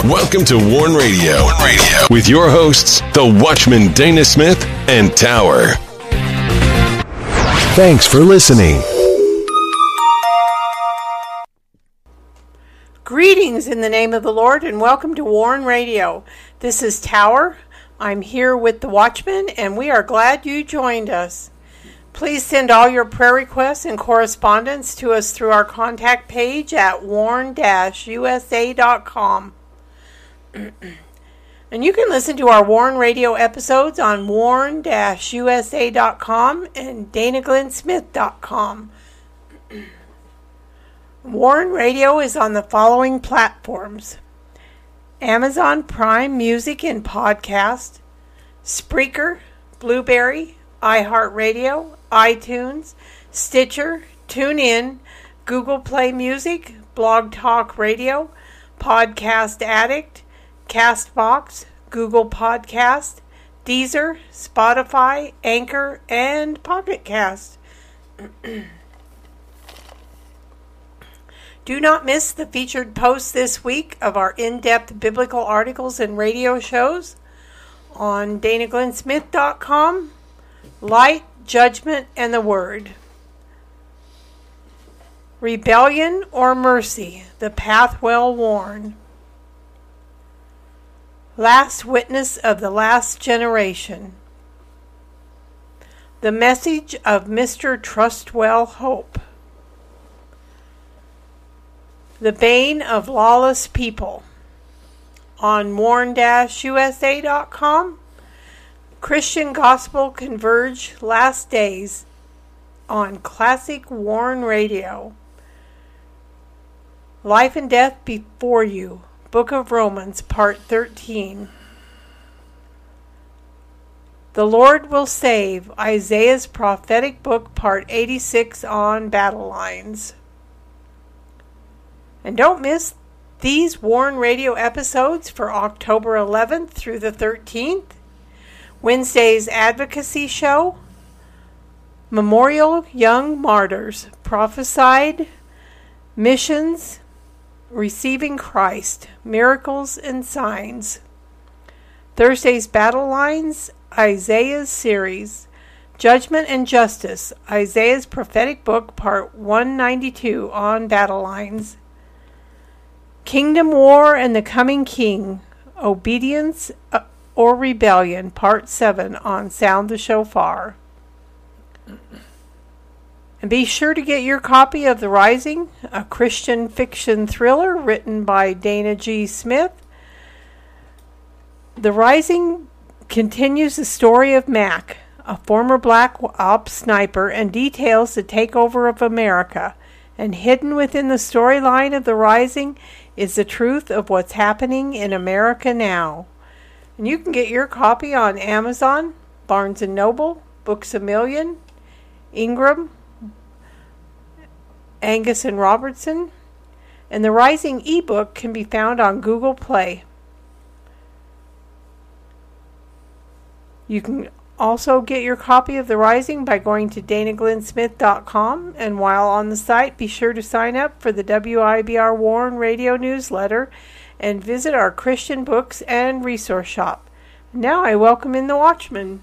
Welcome to WARN Radio with your hosts, the Watchman Dana Smith and Tower. Thanks for listening. Greetings in the name of the Lord and welcome to WARN Radio. This is Tower. I'm here with the Watchman and we are glad you joined us. Please send all your prayer requests and correspondence to us through our contact page at warn-usa.com. And you can listen to our WARN Radio episodes on warn-usa.com and DanaGlennSmith.com. WARN Radio is on the following platforms: Amazon Prime Music and Podcast, Spreaker, Blueberry, iHeartRadio, iTunes, Stitcher, TuneIn, Google Play Music, Blog Talk Radio, Podcast Addict, Castbox, Google Podcast, Deezer, Spotify, Anchor, and Pocket Cast. Do not miss the featured post this week of our in-depth biblical articles and radio shows on DanaGlennSmith.com, Light, Judgment, and the Word. Rebellion or Mercy, the Path Well Worn. Last Witness of the Last Generation. The Message of Mr. Trustwell Hope. The Bane of Lawless People. On warn-usa.com, Christian Gospel Converge Last Days on Classic WARN Radio. Life and Death Before You, Book of Romans, Part 13. The Lord Will Save, Isaiah's Prophetic Book, Part 86 on Battle Lines. And don't miss these WARN Radio episodes for October 11th through the 13th. Wednesday's Advocacy Show, Memorial Young Martyrs, Prophesied, Missions, Receiving Christ, Miracles and Signs. Thursday's Battle Lines, Isaiah's Series, Judgment and Justice, Isaiah's Prophetic Book, Part 192 on Battle Lines. Kingdom War and the Coming King, Obedience or Rebellion, Part 7 on Sound the Shofar. And be sure to get your copy of The Rising, a Christian fiction thriller written by Dana G. Smith. The Rising continues the story of Mac, a former black ops sniper, and details the takeover of America. And hidden within the storyline of The Rising is the truth of what's happening in America now. And you can get your copy on Amazon, Barnes & Noble, Books A Million, Ingram, Angus & Robertson, and the Rising ebook can be found on Google Play. You can also get your copy of The Rising by going to DanaGlennSmith.com, and while on the site, be sure to sign up for the WIBR WARN Radio newsletter and visit our Christian books and resource shop. Now I welcome in the Watchman.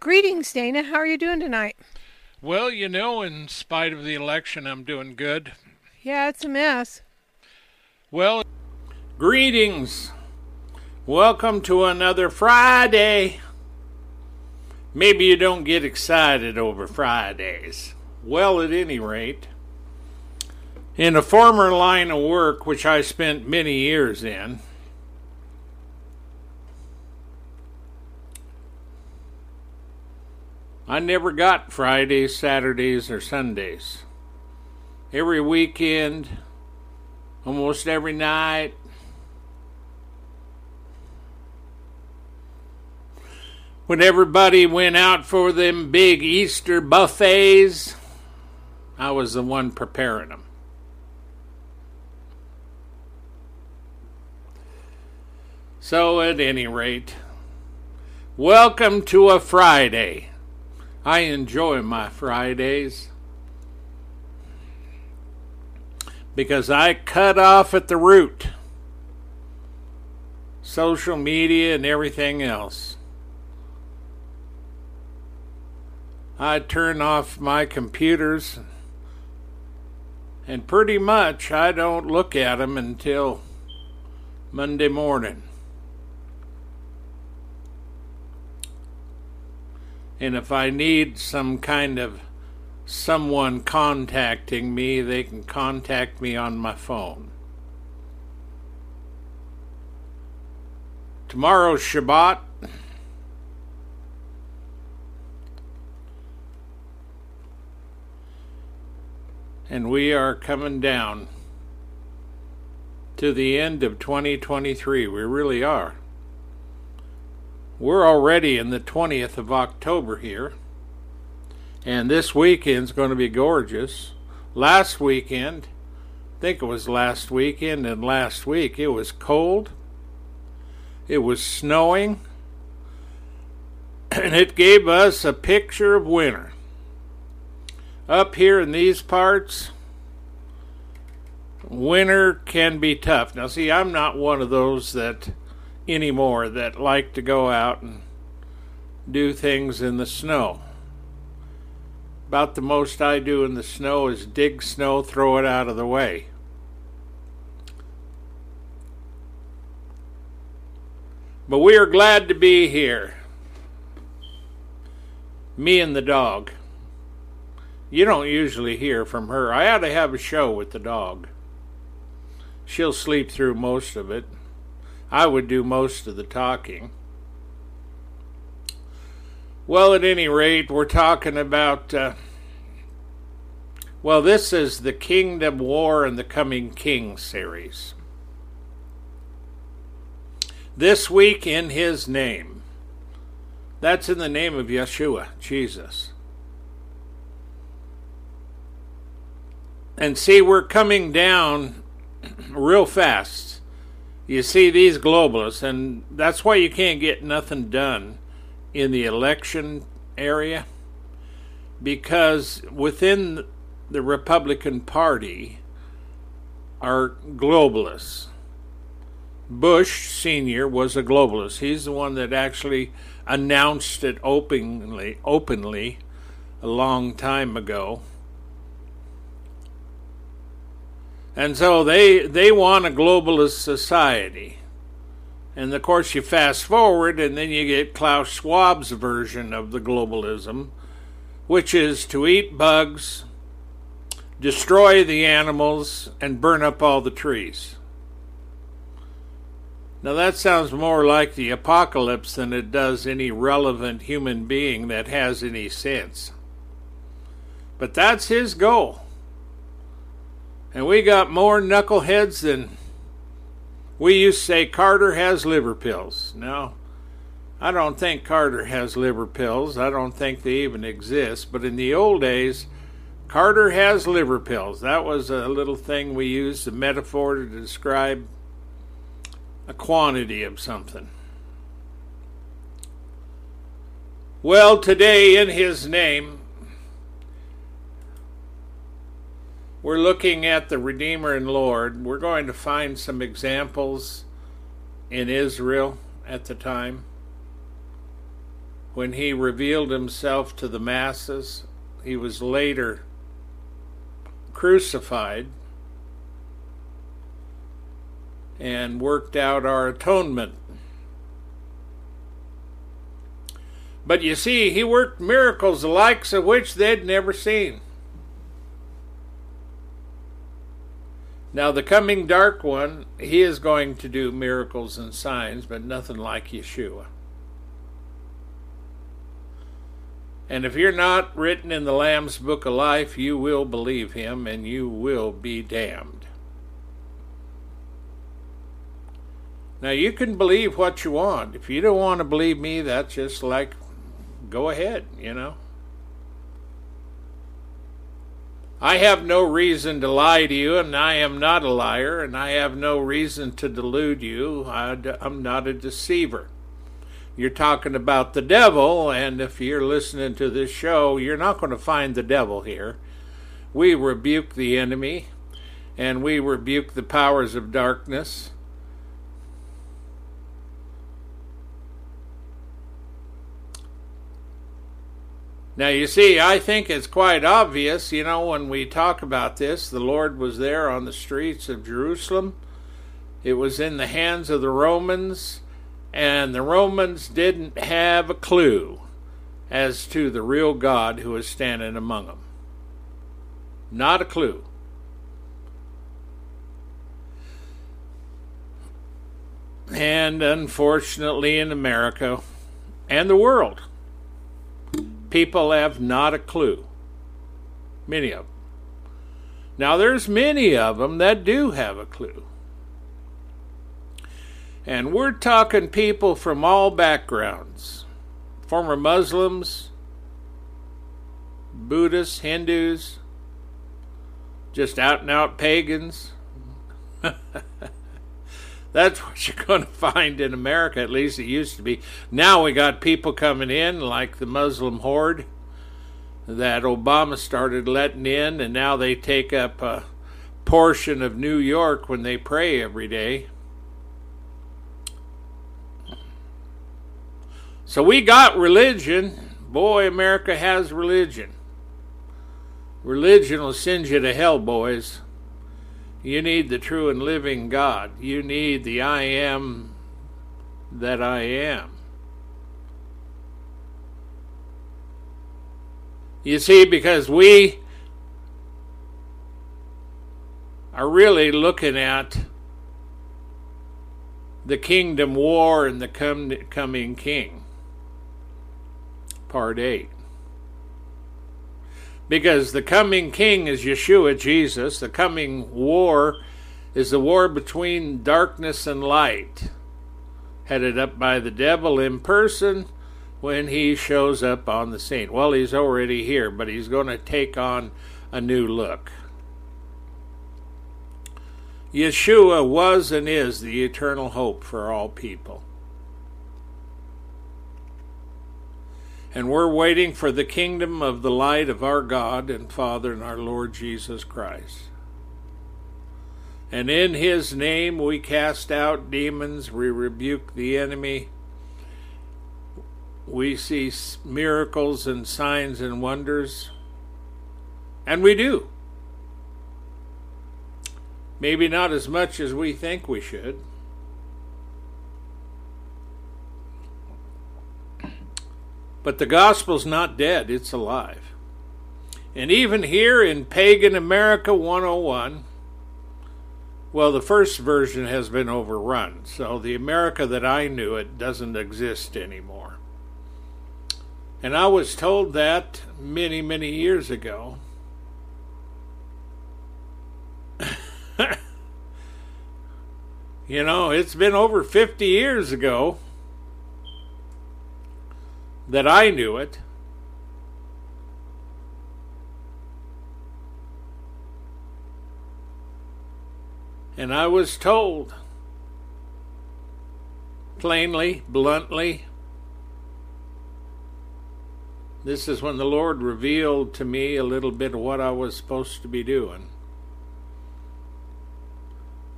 Greetings, Dana. How are you doing tonight? Well, you know, in spite of the election, I'm doing good. Yeah, it's a mess. Well, greetings. Welcome to another Friday. Maybe you don't get excited over Fridays. Well, at any rate, In a former line of work, which I spent many years in, I never got Fridays, Saturdays, or Sundays. Every weekend, almost every night. When everybody went out for them big Easter buffets, I was the one preparing them. So at any rate, welcome to a Friday. I enjoy my Fridays because I cut off at the root. Social media and everything else. I turn off my computers and pretty much I don't look at them until Monday morning. And if I need some kind of someone contacting me, they can contact me on my phone. Tomorrow's Shabbat. And we are coming down to the end of 2023. We really are. We're already in the 20th of October here, and this weekend's going to be gorgeous. Last weekend, I think it was last weekend and last week, it was cold, it was snowing, and it gave us a picture of winter. Up here in these parts, winter can be tough. Now see, I'm not one of those that anymore that like to go out and do things in the snow. About the most I do in the snow is dig snow, throw it out of the way. But we are glad to be here. Me and the dog. You don't usually hear from her. I ought to have a show with the dog. She'll sleep through most of it. I would do most of the talking. Well, at any rate, we're talking about, this is the Kingdom, War, and the Coming King series. This week in his name. That's in the name of Yeshua, Jesus. And see, we're coming down real fast. You see, these globalists, and that's why you can't get nothing done in the election area, because within the Republican Party are globalists. Bush Sr. was a globalist. He's the one that actually announced it openly a long time ago. And so they want a globalist society. And of course you fast forward and then you get Klaus Schwab's version of the globalism, which is to eat bugs, destroy the animals, and burn up all the trees. Now that sounds more like the apocalypse than it does any relevant human being that has any sense. But that's his goal. And we got more knuckleheads than we used to say Carter has liver pills. Now, I don't think Carter has liver pills. I don't think they even exist. But in the old days, Carter has liver pills. That was a little thing we used, a metaphor to describe a quantity of something. Well, today in his name, we're looking at the Redeemer and Lord. We're going to find some examples in Israel at the time when he revealed himself to the masses. He was later crucified and worked out our atonement. But you see, he worked miracles the likes of which they'd never seen. Now the coming dark one, he is going to do miracles and signs, but nothing like Yeshua. And if you're not written in the Lamb's Book of Life, you will believe him and you will be damned. Now you can believe what you want. If you don't want to believe me, that's just like, go ahead, you know. I have no reason to lie to you, and I am not a liar, and I have no reason to delude you. I'm not a deceiver. You're talking about the devil, and if you're listening to this show, you're not going to find the devil here. We rebuke the enemy, and we rebuke the powers of darkness. Now, you see, I think it's quite obvious, you know, when we talk about this, the Lord was there on the streets of Jerusalem. It was in the hands of the Romans, and the Romans didn't have a clue as to the real God who was standing among them. Not a clue. And unfortunately in America and the world, people have not a clue. Many of them. Now there's many of them that do have a clue. And we're talking people from all backgrounds. Former Muslims, Buddhists, Hindus, just out and out pagans. That's what you're going to find in America, at least it used to be. Now we got people coming in like the Muslim horde that Obama started letting in, and now they take up a portion of New York when they pray every day. So we got religion. Boy, America has religion. Religion will send you to hell, boys. You need the true and living God. You need the I am that I am. You see, because we are really looking at the kingdom war and the coming king. Part 8. Because the coming king is Yeshua, Jesus. The coming war is the war between darkness and light, headed up by the devil in person when he shows up on the scene. Well, he's already here, but he's going to take on a new look. Yeshua was and is the eternal hope for all people. And we're waiting for the kingdom of the light of our God and Father and our Lord Jesus Christ. And in his name we cast out demons, we rebuke the enemy. We see miracles and signs and wonders. And we do. Maybe not as much as we think we should. But the gospel's not dead, it's alive. And even here in Pagan America 101, well, the first version has been overrun, so the America that I knew, it doesn't exist anymore. And I was told that many, many years ago. You know, it's been over 50 years ago that I knew it. And I was told plainly, bluntly, this is when the Lord revealed to me a little bit of what I was supposed to be doing.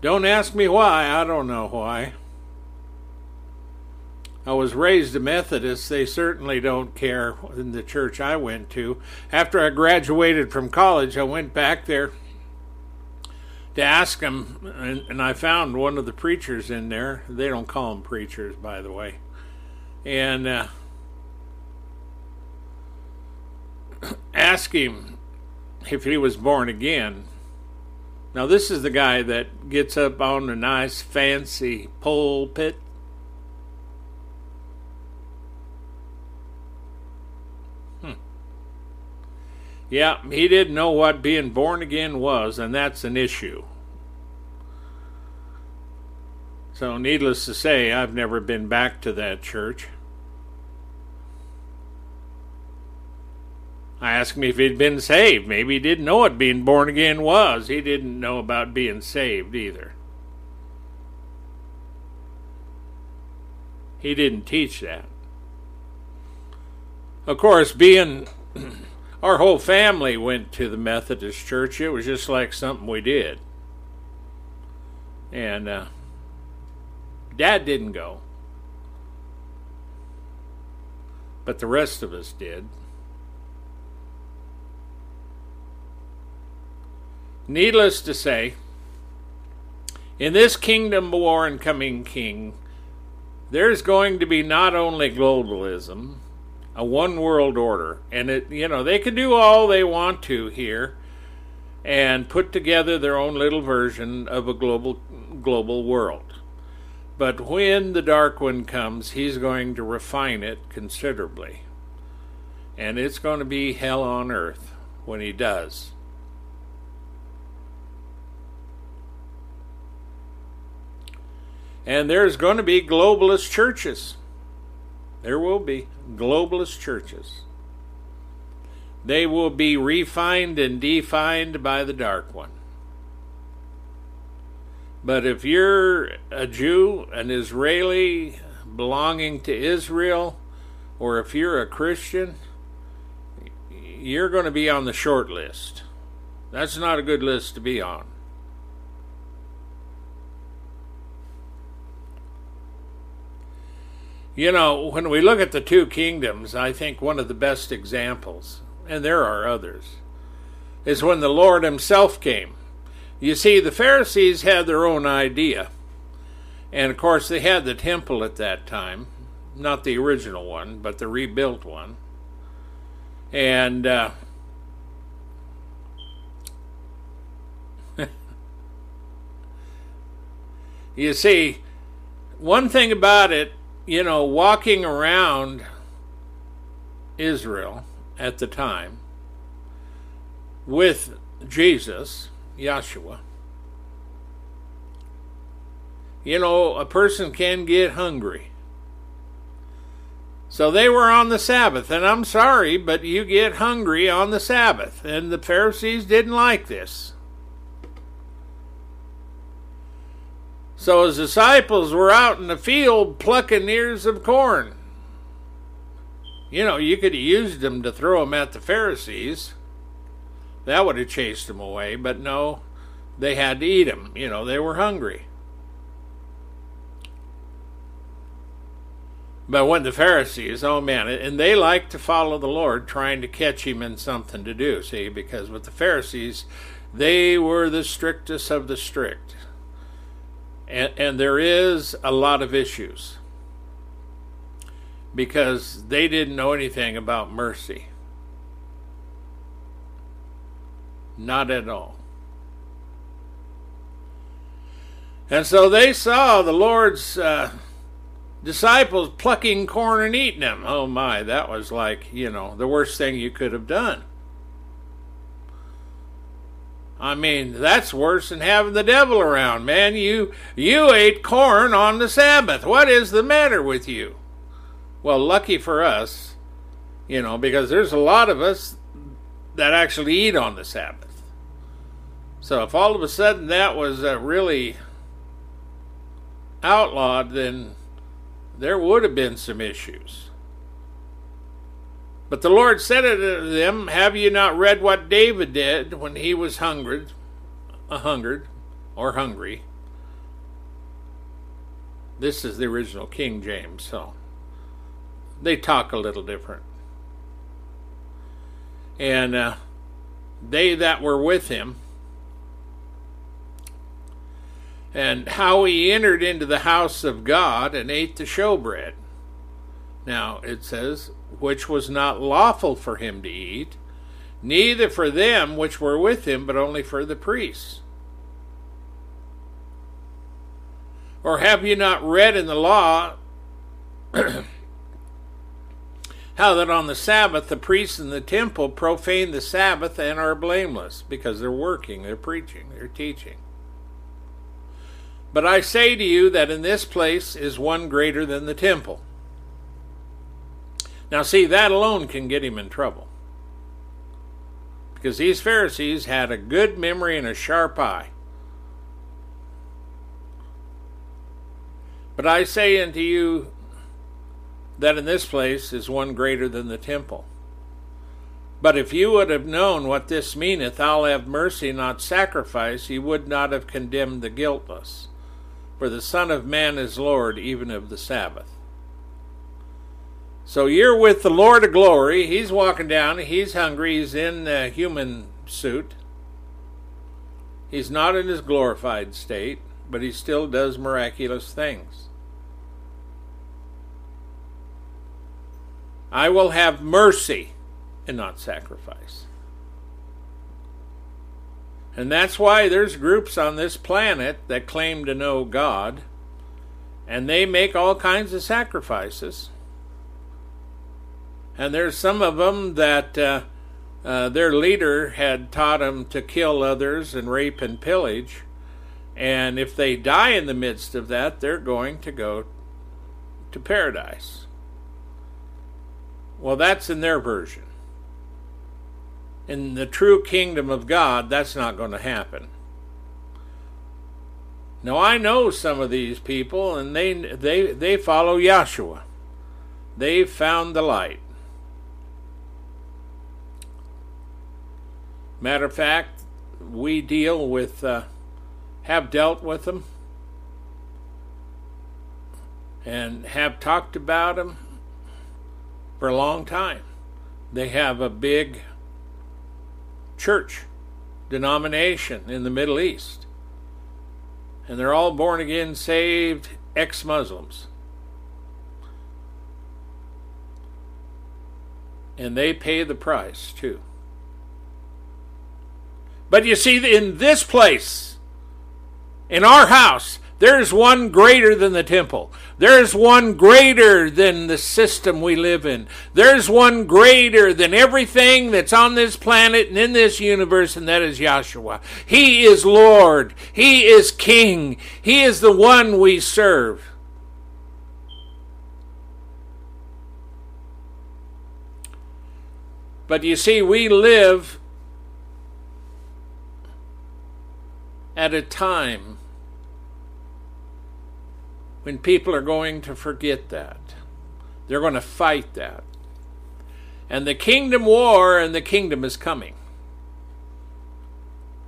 Don't ask me why, I don't know why. I was raised a Methodist. They certainly don't care in the church I went to. After I graduated from college, I went back there to ask them, and I found one of the preachers in there. They don't call them preachers, by the way. And asked him if he was born again. Now, this is the guy that gets up on a nice fancy pulpit Yeah, he didn't know what being born again was, and that's an issue. So needless to say, I've never been back to that church. I asked him if he'd been saved. Maybe he didn't know what being born again was. He didn't know about being saved either. He didn't teach that. Of course, our whole family went to the Methodist church. It was just like something we did. And Dad didn't go. But the rest of us did. Needless to say, in this kingdom war and coming king, there's going to be not only globalism, a one-world order. And, they can do all they want to here and put together their own little version of a global world. But when the Dark One comes, he's going to refine it considerably. And it's going to be hell on earth when he does. And there's going to be globalist churches. There will be globalist churches. They will be refined and defined by the Dark One. But if you're a Jew, an Israeli belonging to Israel, or if you're a Christian, you're going to be on the short list. That's not a good list to be on. When we look at the two kingdoms, I think one of the best examples, and there are others, is when the Lord himself came. You see, the Pharisees had their own idea. And, of course, they had the temple at that time. Not the original one, but the rebuilt one. And you see, one thing about it, walking around Israel at the time with Jesus, Yeshua, a person can get hungry. So they were on the Sabbath, and I'm sorry, but you get hungry on the Sabbath, and the Pharisees didn't like this. So his disciples were out in the field plucking ears of corn. You could have used them to throw them at the Pharisees. That would have chased them away, but no, they had to eat them. They were hungry. But when the Pharisees, oh man, and they like to follow the Lord, trying to catch him in something to do, see, because with the Pharisees, they were the strictest of the strict. And there is a lot of issues because they didn't know anything about mercy. Not at all. And so they saw the Lord's disciples plucking corn and eating them. Oh my, that was like, the worst thing you could have done. I mean, that's worse than having the devil around, man. You ate corn on the Sabbath. What is the matter with you? Well, lucky for us, because there's a lot of us that actually eat on the Sabbath. So if all of a sudden that was really outlawed, then there would have been some issues. But the Lord said unto them, have you not read what David did when he was hungry? This is the original King James, so they talk a little different. And they that were with him, and how he entered into the house of God and ate the showbread. Now, it says, which was not lawful for him to eat, neither for them which were with him, but only for the priests. Or have you not read in the law how that on the Sabbath the priests in the temple profane the Sabbath and are blameless, because they're working, they're preaching, they're teaching. But I say to you that in this place is one greater than the temple. Now see, that alone can get him in trouble, because these Pharisees had a good memory and a sharp eye. But I say unto you that in this place is one greater than the temple. But if you would have known what this meaneth, I'll have mercy, not sacrifice, ye would not have condemned the guiltless. For the Son of Man is Lord, even of the Sabbath. So you're with the Lord of glory. He's walking down. He's hungry. He's in a human suit. He's not in his glorified state, but he still does miraculous things. I will have mercy and not sacrifice. And that's why there's groups on this planet that claim to know God, and they make all kinds of sacrifices. And there's some of them that their leader had taught them to kill others and rape and pillage. And if they die in the midst of that, they're going to go to paradise. Well, that's in their version. In the true kingdom of God, that's not going to happen. Now, I know some of these people, and they follow Yeshua. They found the light. Matter of fact, we deal with... have dealt with them and have talked about them for a long time. They have a big church denomination in the Middle East, and they're all born again, saved ex-Muslims, and they pay the price too. But you see, in this place, in our house, there is one greater than the temple. There is one greater than the system we live in. There is one greater than everything that's on this planet and in this universe, and that is Yeshua. He is Lord. He is King. He is the one we serve. But you see, we live at a time when people are going to forget that. They're going to fight that. And the kingdom war and the kingdom is coming.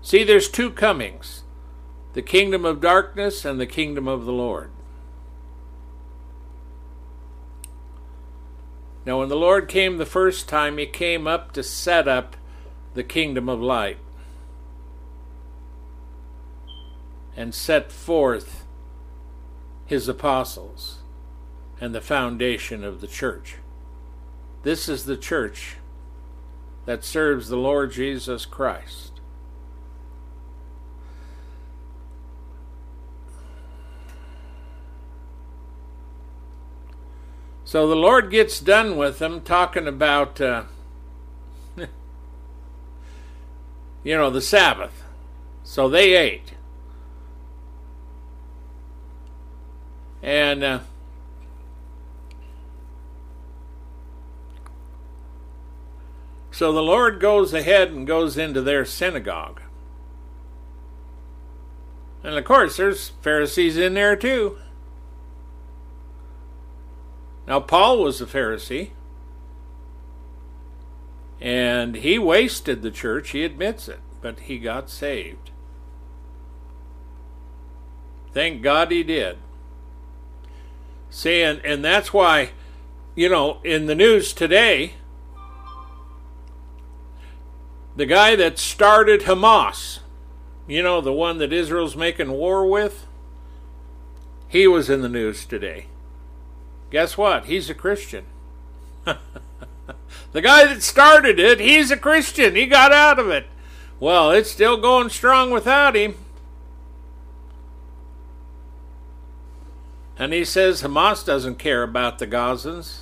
See, there's two comings. The kingdom of darkness and the kingdom of the Lord. Now, when the Lord came the first time, he came up to set up the kingdom of light and set forth his apostles and the foundation of the church. This is the church that serves the Lord Jesus Christ. So the Lord gets done with them talking about, the Sabbath. So they ate. And so the Lord goes ahead and goes into their synagogue. And of course, there's Pharisees in there too. Now, Paul was a Pharisee. And he wasted the church, he admits it. But he got saved. Thank God he did. See, and that's why, in the news today, the guy that started Hamas, the one that Israel's making war with, he was in the news today. Guess what? He's a Christian. The guy that started it, he's a Christian. He got out of it. Well, it's still going strong without him. And he says Hamas doesn't care about the Gazans.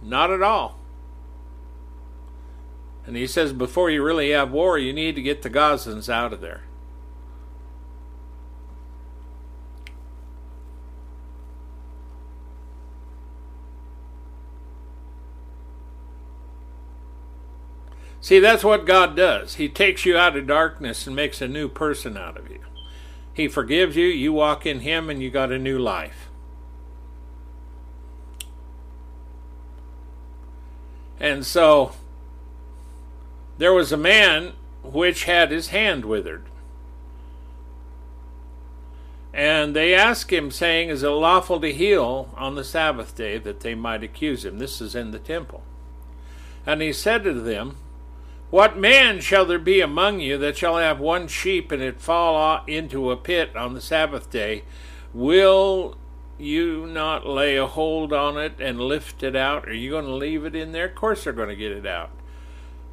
Not at all. And he says before you really have war, you need to get the Gazans out of there. See, that's what God does. He takes you out of darkness and makes a new person out of you. He forgives you, you walk in Him, and you got a new life. And so, there was a man which had his hand withered. And they asked him, saying, is it lawful to heal on the Sabbath day, that they might accuse him? This is in the temple. And he said to them, what man shall there be among you that shall have one sheep and it fall into a pit on the Sabbath day? Will you not lay a hold on it and lift it out? Are you going to leave it in there? Of course they're going to get it out.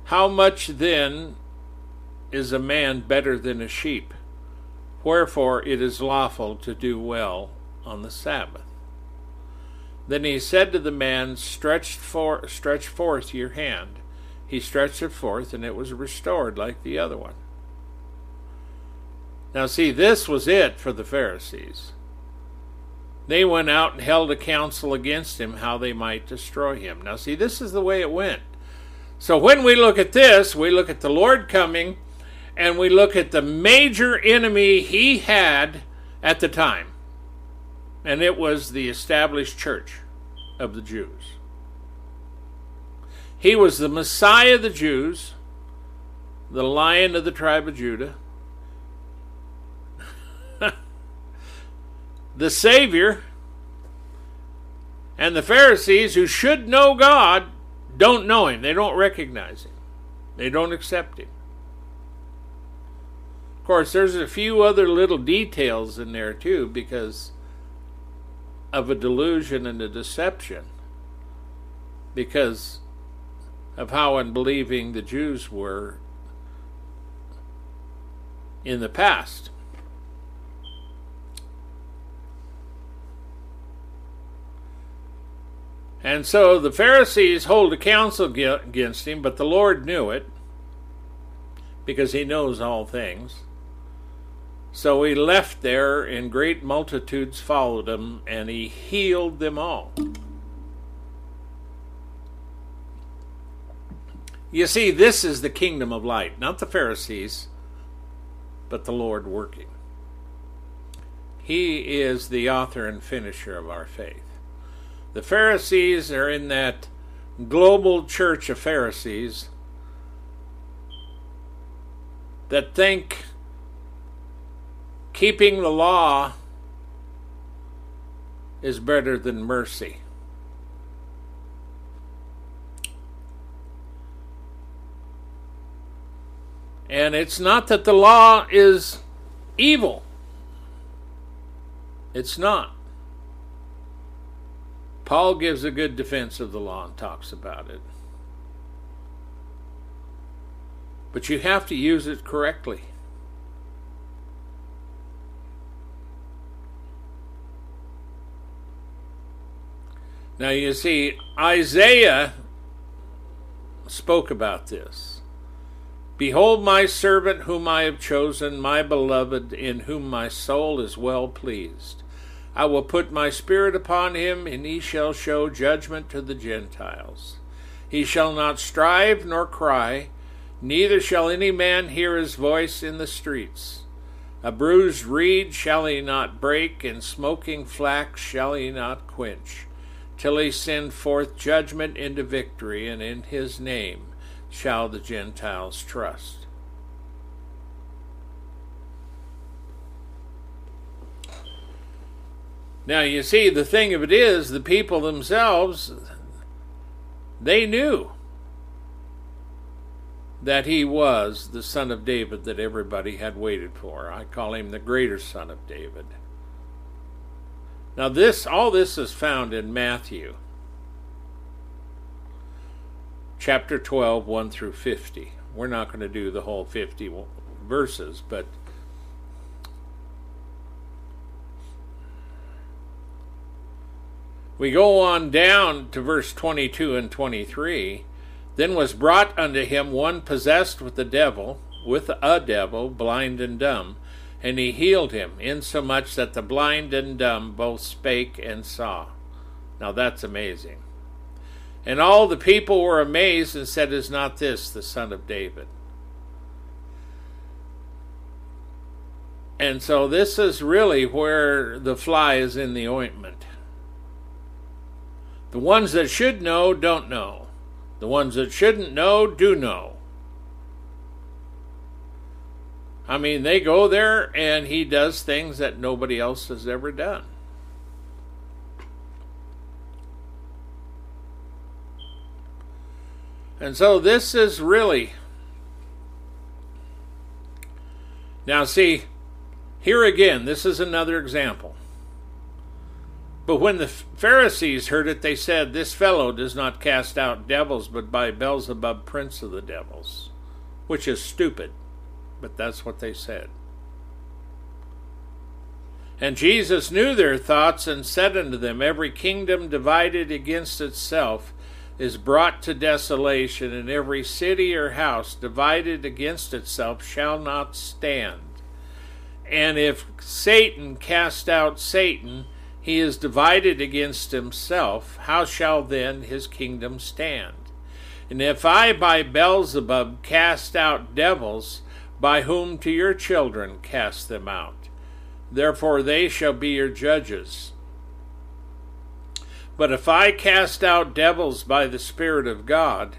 How much then is a man better than a sheep? Wherefore it is lawful to do well on the Sabbath. Then he said to the man, stretch forth your hand. He stretched it forth, and it was restored like the other one. Now see, this was it for the Pharisees. They went out and held a council against him, how they might destroy him. Now see, this is the way it went. So when we look at this, we look at the Lord coming, and we look at the major enemy he had at the time. And it was the established church of the Jews. He was the Messiah of the Jews, the Lion of the tribe of Judah, the Savior, and the Pharisees, who should know God, don't know Him. They don't recognize Him. They don't accept Him. Of course, there's a few other little details in there too, because of a delusion and a deception, because of how unbelieving the Jews were in the past. And so the Pharisees hold a council against him, but the Lord knew it, because He knows all things. So He left there, and great multitudes followed Him, and He healed them all. You see, this is the kingdom of light, not the Pharisees, but the Lord working. He is the author and finisher of our faith. The Pharisees are in that global church of Pharisees that think keeping the law is better than mercy. And it's not that the law is evil. It's not. Paul gives a good defense of the law and talks about it. But you have to use it correctly. Now you see, Isaiah spoke about this. Behold my servant whom I have chosen, my beloved, in whom my soul is well pleased. I will put my spirit upon him, and he shall show judgment to the Gentiles. He shall not strive nor cry, neither shall any man hear his voice in the streets. A bruised reed shall he not break, and smoking flax shall he not quench, till he send forth judgment into victory, and in his name shall the Gentiles trust. Now you see, the thing of it is, the people themselves, they knew that He was the Son of David that everybody had waited for. I call Him the greater Son of David. Now all this is found in Matthew Chapter 12, 1 through 50. We're not going to do the whole 50 verses, but We go on down to verse 22 and 23. Then was brought unto him one possessed with the devil, with a devil, blind and dumb, and he healed him, insomuch that the blind and dumb both spake and saw. Now that's amazing. And all the people were amazed and said, Is not this the Son of David? And so this is really where the fly is in the ointment. The ones that should know don't know. The ones that shouldn't know do know. I mean, they go there and he does things that nobody else has ever done. And so this is really... Now see, here again, this is another example. But when the Pharisees heard it, they said, This fellow does not cast out devils, but by Beelzebub, prince of the devils. Which is stupid, but that's what they said. And Jesus knew their thoughts and said unto them, Every kingdom divided against itself is brought to desolation, and every city or house divided against itself shall not stand. And if Satan cast out Satan, he is divided against himself. How shall then his kingdom stand? And if I by Beelzebub cast out devils, by whom to your children cast them out? Therefore they shall be your judges. But if I cast out devils by the Spirit of God,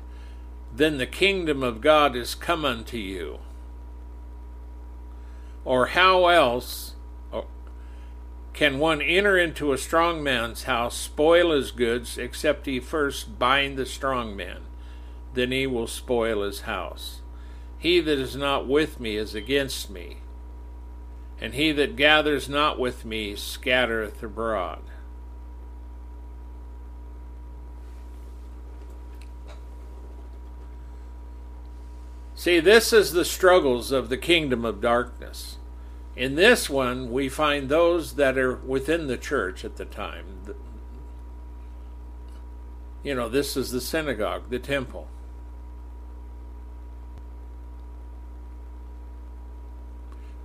then the kingdom of God is come unto you. Or how else can one enter into a strong man's house, spoil his goods, except he first bind the strong man? Then he will spoil his house. He that is not with me is against me, and he that gathers not with me scattereth abroad. See, this is the struggles of the kingdom of darkness. In this one, we find those that are within the church at the time. You know, this is the synagogue, the temple.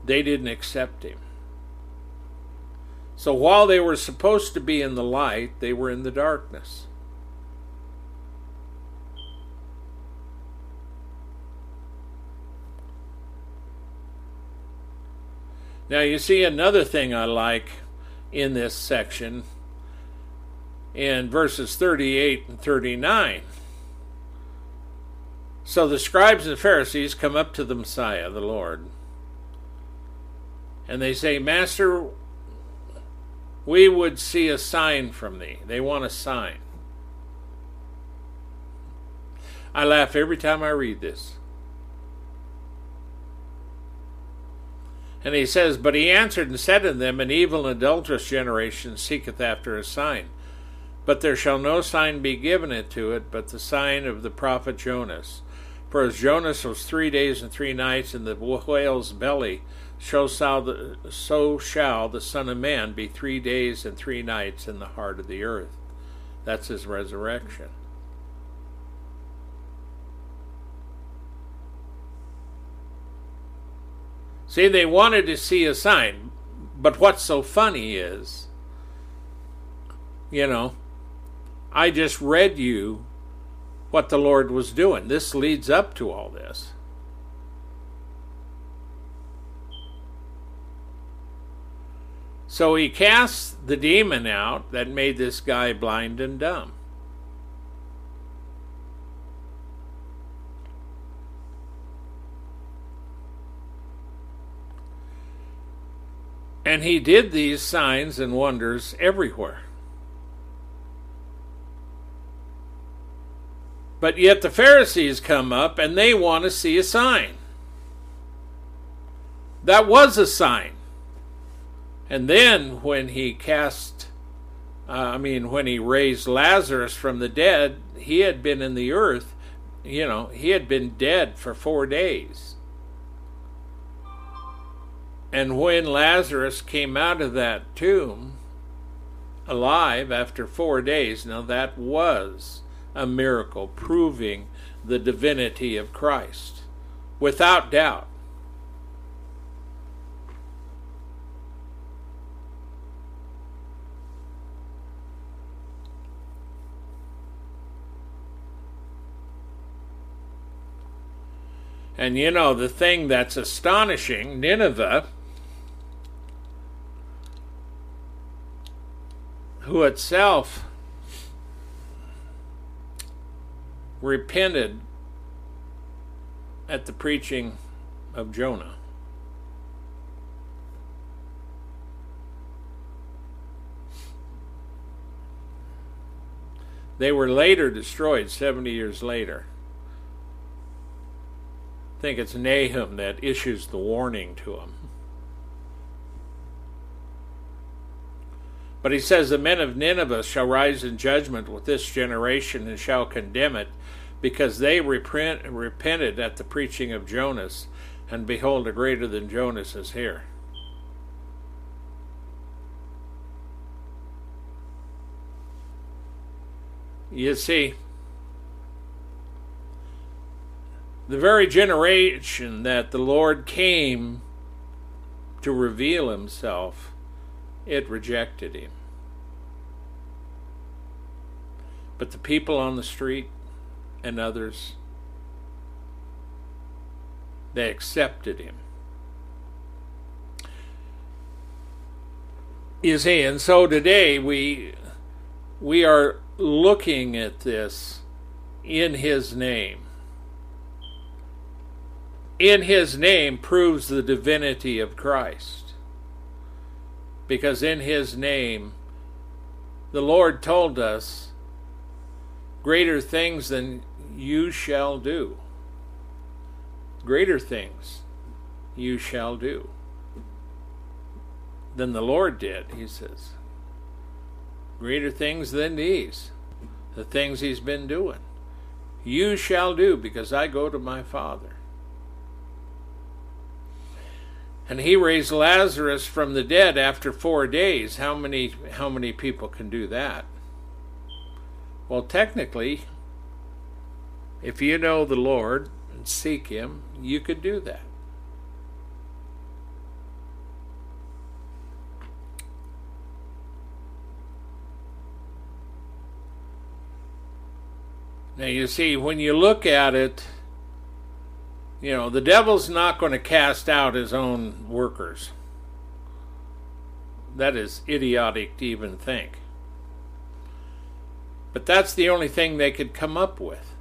They didn't accept him. So while they were supposed to be in the light, they were in the darkness. Now you see another thing I like in this section in verses 38 and 39. So the scribes and Pharisees come up to the Messiah, the Lord, and they say, Master, we would see a sign from thee. They want a sign. I laugh every time I read this. And he says, But he answered and said unto them, An evil and adulterous generation seeketh after a sign. But there shall no sign be given unto it, but the sign of the prophet Jonas. For as Jonas was 3 days and 3 nights in the whale's belly, so shall the Son of Man be 3 days and 3 nights in the heart of the earth. That's his resurrection. See, they wanted to see a sign, but what's so funny is, you know, I just read you what the Lord was doing. This leads up to all this. So he casts the demon out that made this guy blind and dumb. And he did these signs and wonders everywhere. But yet the Pharisees come up and they want to see a sign. That was a sign. And then when he raised Lazarus from the dead, he had been in the earth, you know, he had been dead for 4 days. And when Lazarus came out of that tomb, alive after 4 days. Now that was a miracle proving the divinity of Christ, without doubt. And you know, the thing that's astonishing, Nineveh, who itself repented at the preaching of Jonah. They were later destroyed 70 years later. I think it's Nahum that issues the warning to them. But he says, the men of Nineveh shall rise in judgment with this generation and shall condemn it, because they repented at the preaching of Jonas, and behold, a greater than Jonas is here. You see, the very generation that the Lord came to reveal himself, it rejected him. But the people on the street and others, they accepted him. You see, and so today we are looking at this in his name. In his name proves the divinity of Christ. Because in his name, the Lord told us, greater things than you shall do. Greater things you shall do than the Lord did, he says. Greater things than these, the things he's been doing, you shall do, because I go to my Father. And he raised Lazarus from the dead after 4 days. How many people can do that? Well, technically, if you know the Lord and seek him, you could do that. Now you see, when you look at it, you know, the devil's not going to cast out his own workers. That is idiotic to even think. But that's the only thing they could come up with.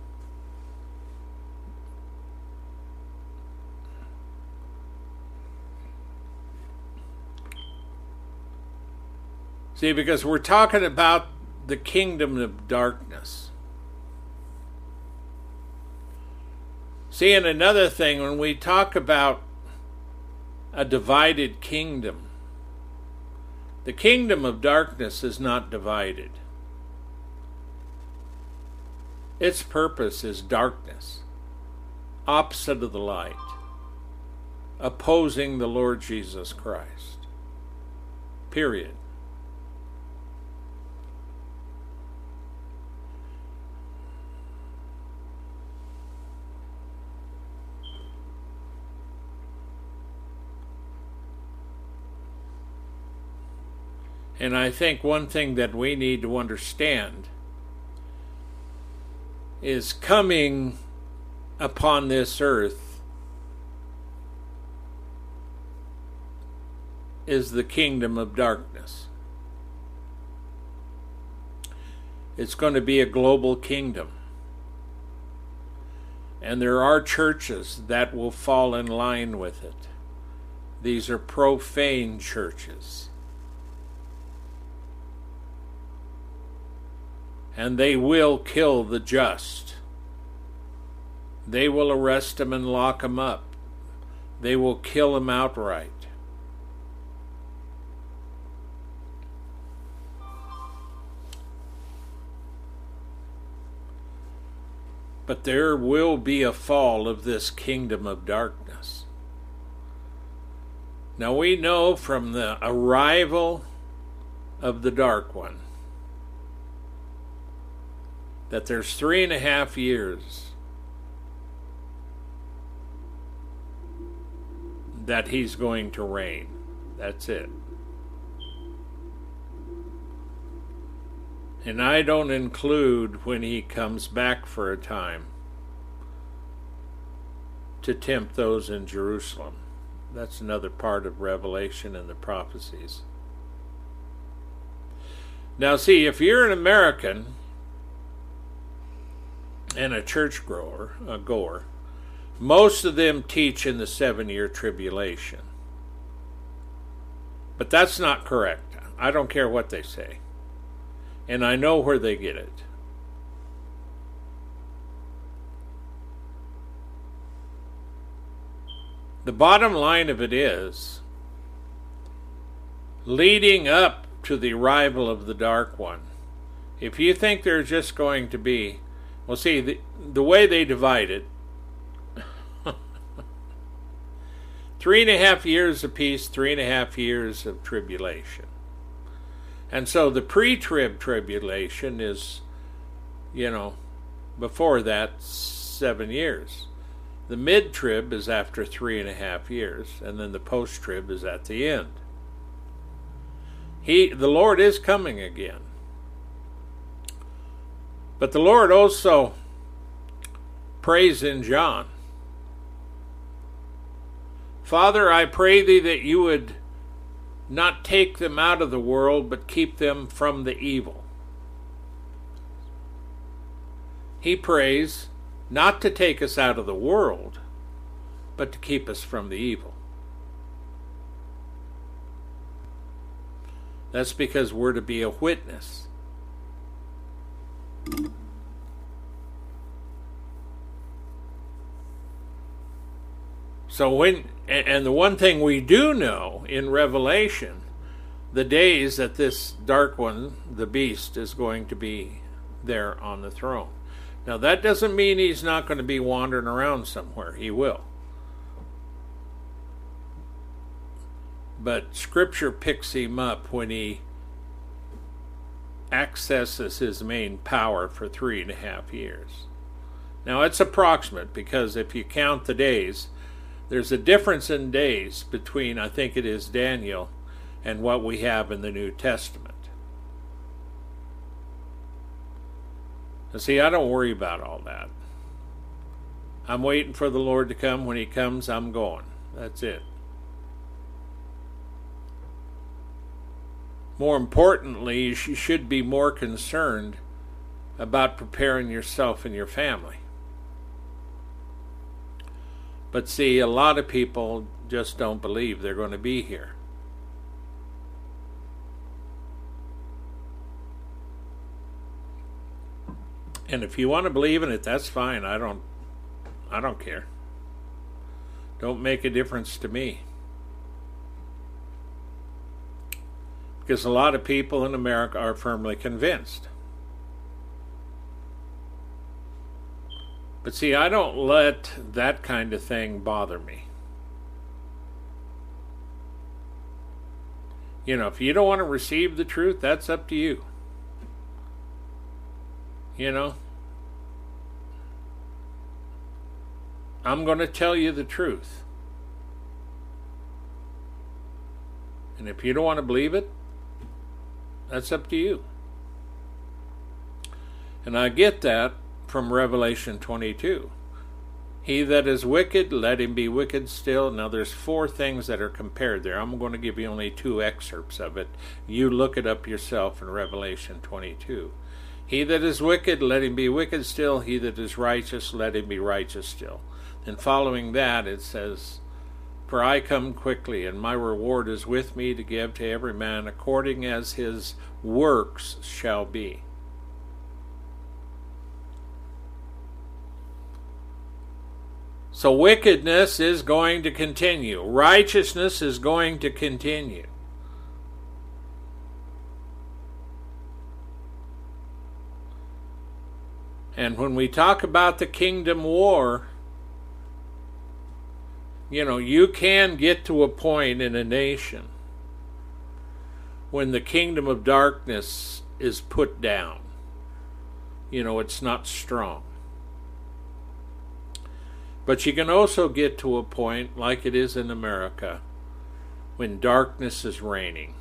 See, because we're talking about the kingdom of darkness. See, and another thing, when we talk about a divided kingdom, the kingdom of darkness is not divided. Its purpose is darkness, opposite of the light, opposing the Lord Jesus Christ. Period. And I think one thing that we need to understand is coming upon this earth is the kingdom of darkness. It's going to be a global kingdom. And there are churches that will fall in line with it. These are profane churches. And they will kill the just. They will arrest them and lock them up. They will kill them outright. But there will be a fall of this kingdom of darkness. Now we know from the arrival of the dark one. That there's 3.5 years that he's going to reign. That's it. And I don't include when he comes back for a time to tempt those in Jerusalem. That's another part of Revelation and the prophecies. Now see, if you're an American and a church goer, most of them teach in the 7-year tribulation. But that's not correct. I don't care what they say. And I know where they get it. The bottom line of it is, leading up to the arrival of the Dark One, if you think there's just going to be, well, see, the way they divide it, 3.5 years of peace, 3.5 years of tribulation. And so the pre-trib tribulation is, before that, 7 years. The mid-trib is after 3.5 years, and then the post-trib is at the end. The Lord is coming again. But the Lord also prays in John, "Father, I pray thee that you would not take them out of the world, but keep them from the evil." He prays not to take us out of the world, but to keep us from the evil. That's because we're to be a witness. And the one thing we do know in Revelation, the days that this dark one, the beast, is going to be there on the throne. Now that doesn't mean he's not going to be wandering around somewhere. He will. But Scripture picks him up when he accesses his main power for 3.5 years. Now it's approximate, because if you count the days, there's a difference in days between, I think it is Daniel, and what we have in the New Testament. And see, I don't worry about all that. I'm waiting for the Lord to come. When he comes, I'm going. That's it. More importantly, you should be more concerned about preparing yourself and your family. But see, a lot of people just don't believe they're going to be here. And if you want to believe in it, that's fine. I don't care. Don't make a difference to me. Because a lot of people in America are firmly convinced. But see, I don't let that kind of thing bother me. If you don't want to receive the truth, that's up to you. I'm going to tell you the truth. And if you don't want to believe it, that's up to you. And I get that from Revelation 22. He that is wicked, let him be wicked still. Now there's 4 things that are compared there. I'm going to give you only 2 excerpts of it. You look it up yourself in Revelation 22. He that is wicked, let him be wicked still. He that is righteous, let him be righteous still. And following that, it says, "For I come quickly, and my reward is with me to give to every man according as his works shall be." So wickedness is going to continue. Righteousness is going to continue. And when we talk about the kingdom war, you can get to a point in a nation when the kingdom of darkness is put down. You know, it's not strong. But you can also get to a point, like it is in America, when darkness is reigning.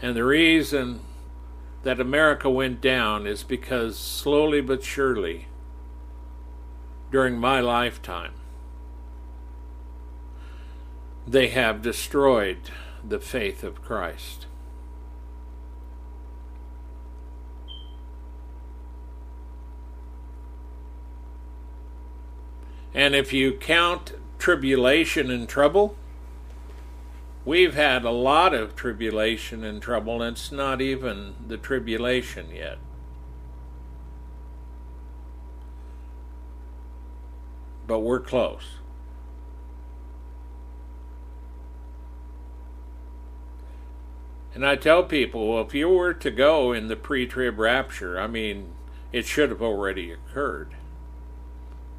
And the reason that America went down is because slowly but surely, during my lifetime, they have destroyed the faith of Christ. And if you count tribulation and trouble, we've had a lot of tribulation and trouble, and it's not even the tribulation yet. But we're close. And I tell people, well, if you were to go in the pre-trib rapture, I mean, it should have already occurred.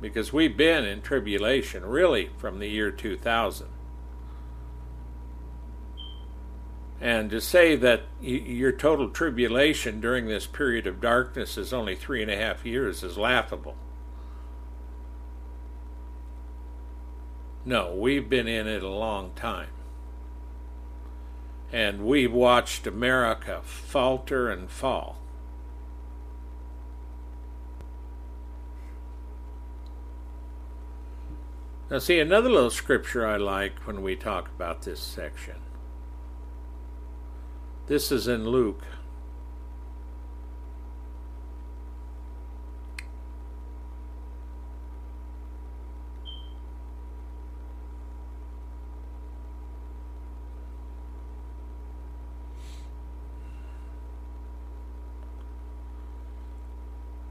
Because we've been in tribulation, really, from the year 2000. And to say that your total tribulation during this period of darkness is only 3.5 years is laughable. No, we've been in it a long time. And we've watched America falter and fall. Now see, another little scripture I like when we talk about this section. This is in Luke.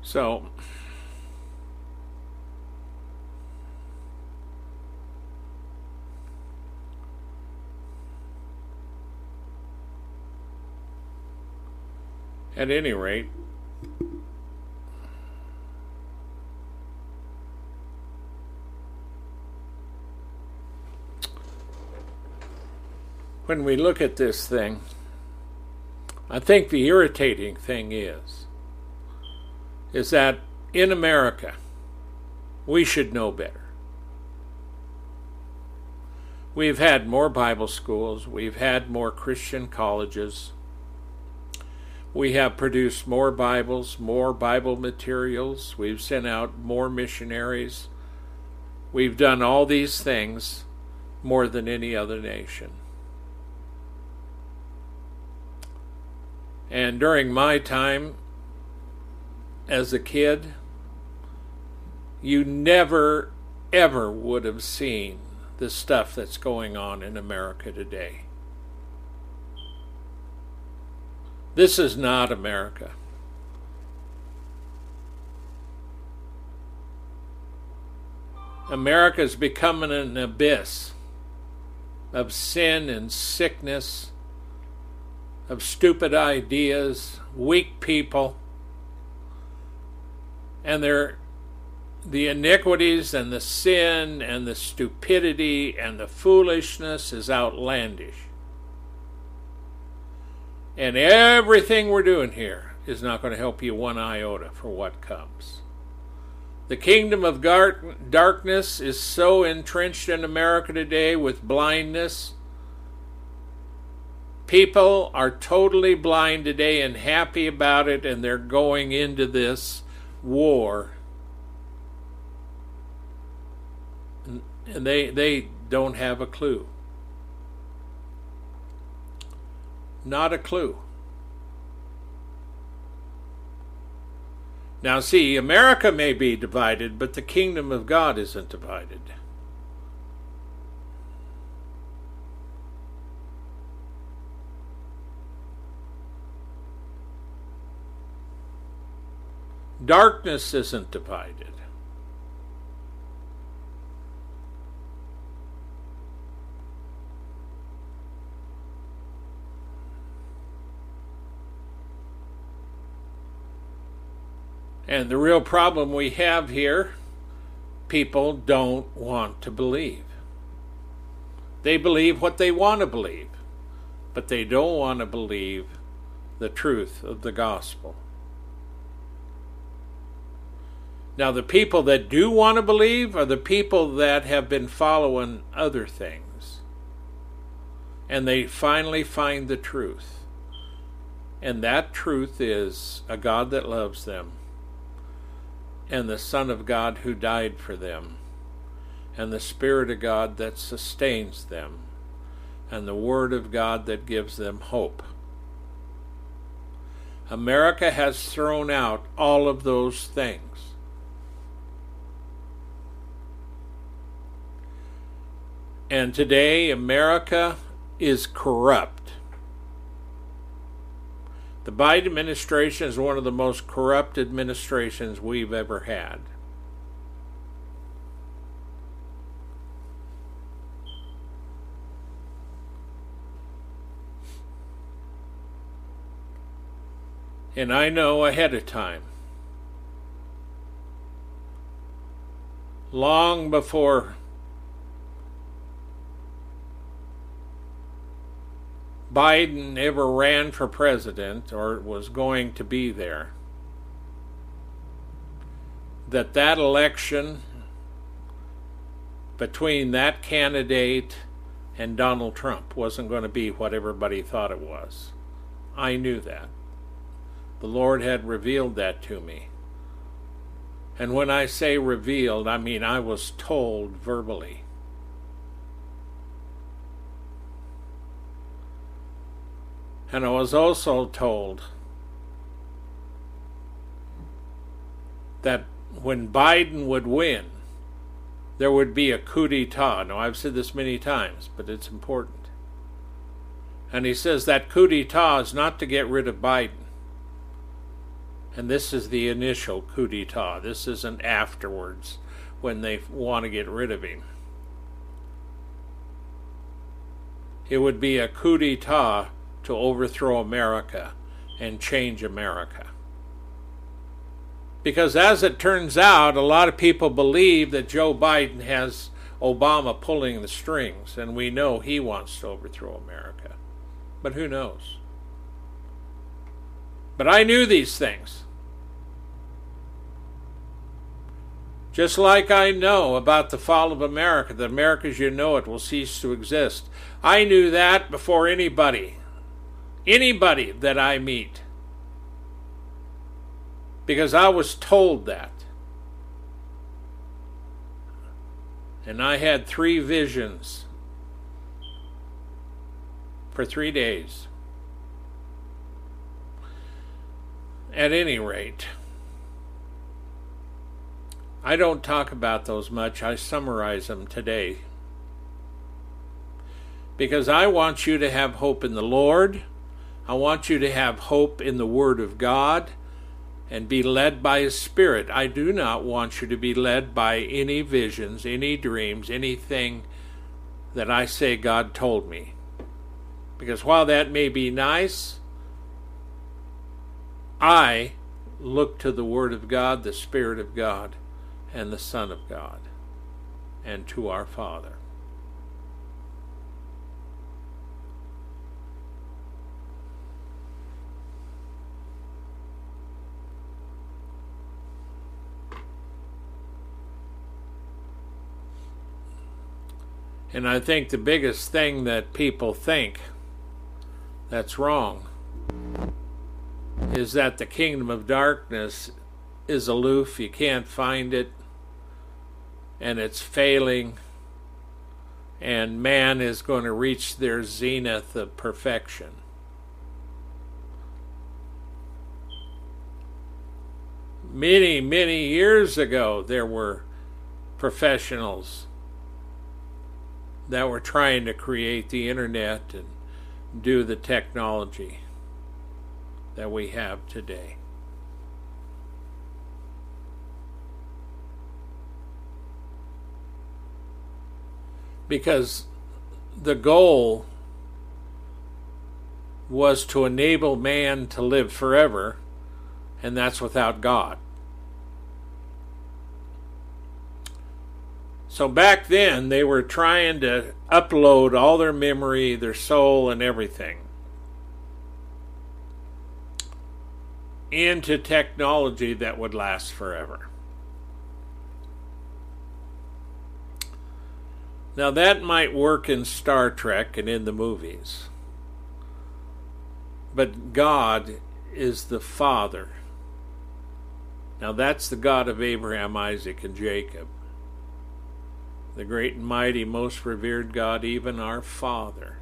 So, at any rate, when we look at this thing, I think the irritating thing is that in America, we should know better. We've had more Bible schools. We've had more Christian colleges. We have produced more Bibles, more Bible materials. We've sent out more missionaries. We've done all these things more than any other nation. And during my time as a kid, you never, ever would have seen the stuff that's going on in America today. This is not America. America is becoming an abyss of sin and sickness, of stupid ideas, weak people, and the iniquities and the sin and the stupidity and the foolishness is outlandish. And everything we're doing here is not going to help you one iota for what comes. The kingdom of darkness is so entrenched in America today with blindness. People are totally blind today and happy about it, and they're going into this war. And they don't have a clue. Not a clue. Now see, America may be divided, but the kingdom of God isn't divided. Darkness isn't divided. And the real problem we have here, people don't want to believe. They believe what they want to believe, but they don't want to believe the truth of the gospel. Now, the people that do want to believe are the people that have been following other things. And they finally find the truth. And that truth is a God that loves them, and the Son of God who died for them, and the Spirit of God that sustains them, and the Word of God that gives them hope. America has thrown out all of those things. And today, America is corrupt. The Biden administration is one of the most corrupt administrations we've ever had. And I know ahead of time, long before Biden ever ran for president or was going to be there, that election between that candidate and Donald Trump wasn't going to be what everybody thought it was. I knew that. The Lord had revealed that to me. And when I say revealed, I mean I was told verbally. And I was also told that when Biden would win, there would be a coup d'etat. Now, I've said this many times, but it's important. And he says that coup d'etat is not to get rid of Biden. And this is the initial coup d'etat. This isn't afterwards when they want to get rid of him. It would be a coup d'etat to overthrow America and change America. Because as it turns out, a lot of people believe that Joe Biden has Obama pulling the strings, and we know he wants to overthrow America. But who knows? But I knew these things. Just like I know about the fall of America, that America as you know it will cease to exist. I knew that before anybody that I meet, because I was told that. And I had 3 visions for 3 days. At any rate, I don't talk about those much. I summarize them today because I want you to have hope in the Lord. I want you to have hope in the Word of God and be led by His Spirit. I do not want you to be led by any visions, any dreams, anything that I say God told me. Because while that may be nice, I look to the Word of God, the Spirit of God, and the Son of God, and to our Father. And I think the biggest thing that people think that's wrong is that the kingdom of darkness is aloof, you can't find it, and it's failing, and man is going to reach their zenith of perfection. Many, many years ago, there were professionals that were trying to create the internet and do the technology that we have today. Because the goal was to enable man to live forever, and that's without God. So back then, they were trying to upload all their memory, their soul, and everything into technology that would last forever. Now that might work in Star Trek and in the movies. But God is the Father. Now that's the God of Abraham, Isaac, and Jacob. The great and mighty, most revered God, even our Father,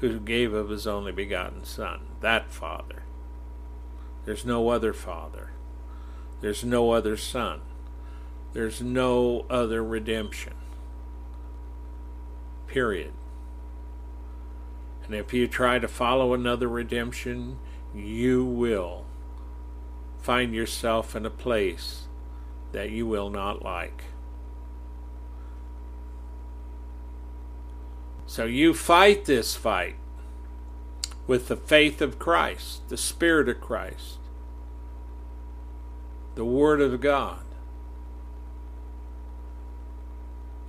who gave of his only begotten Son. That Father. There's no other Father. There's no other Son. There's no other redemption. Period. And if you try to follow another redemption, you will find yourself in a place that you will not like. So you fight this fight with the faith of Christ, the Spirit of Christ, the Word of God.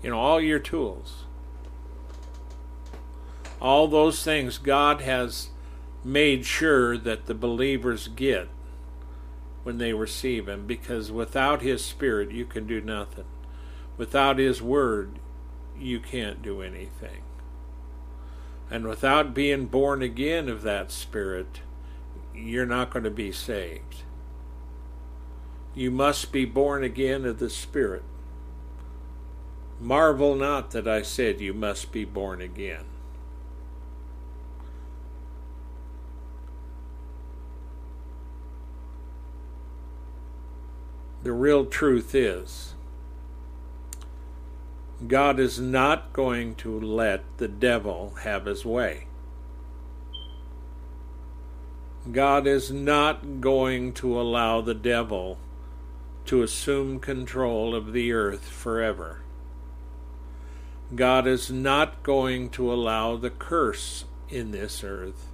You know, all your tools. All those things God has made sure that the believers get when they receive Him, because without His Spirit you can do nothing. Without His Word you can't do anything. And without being born again of that Spirit, you're not going to be saved. You must be born again of the Spirit. Marvel not that I said you must be born again. The real truth is, God is not going to let the devil have his way. God is not going to allow the devil to assume control of the earth forever. God is not going to allow the curse in this earth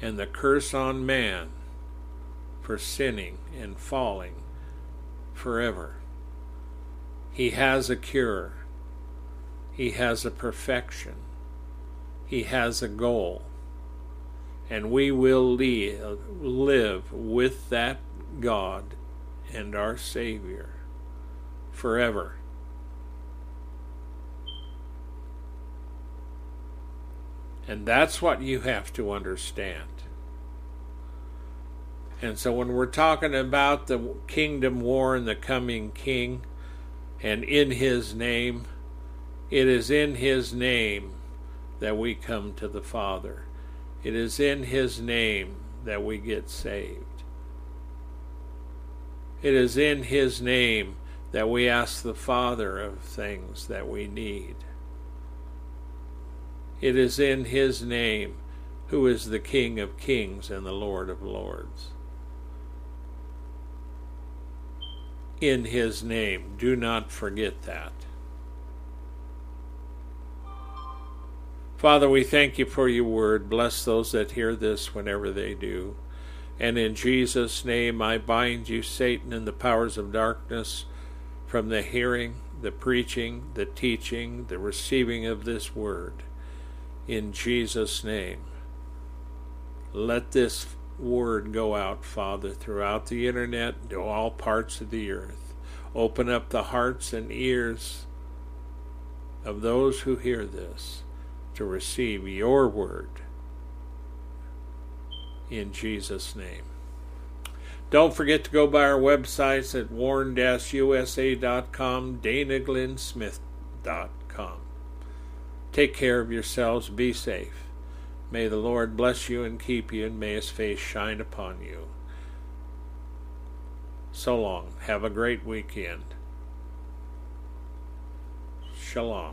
and the curse on man for sinning and falling forever. He has a cure. He has a perfection. He has a goal. And we will live with that God and our Savior forever. And that's what you have to understand. And so when we're talking about the kingdom war and the coming king and in his name, it is in his name that we come to the Father. It is in his name that we get saved. It is in his name that we ask the Father of things that we need. It is in his name, who is the King of Kings and the Lord of Lords. In his name. Do not forget that. Father, we thank you for your word. Bless those that hear this whenever they do. And in Jesus' name, I bind you, Satan, and the powers of darkness from the hearing, the preaching, the teaching, the receiving of this word. In Jesus' name. Let this word go out, Father, throughout the internet, to all parts of the earth. Open up the hearts and ears of those who hear this to receive your word. In Jesus' name. Don't forget to go by our websites at warn-usa.com, DanaGlennSmith.com. Take care of yourselves. Be safe. May the Lord bless you and keep you, and may his face shine upon you. So long. Have a great weekend. Shalom.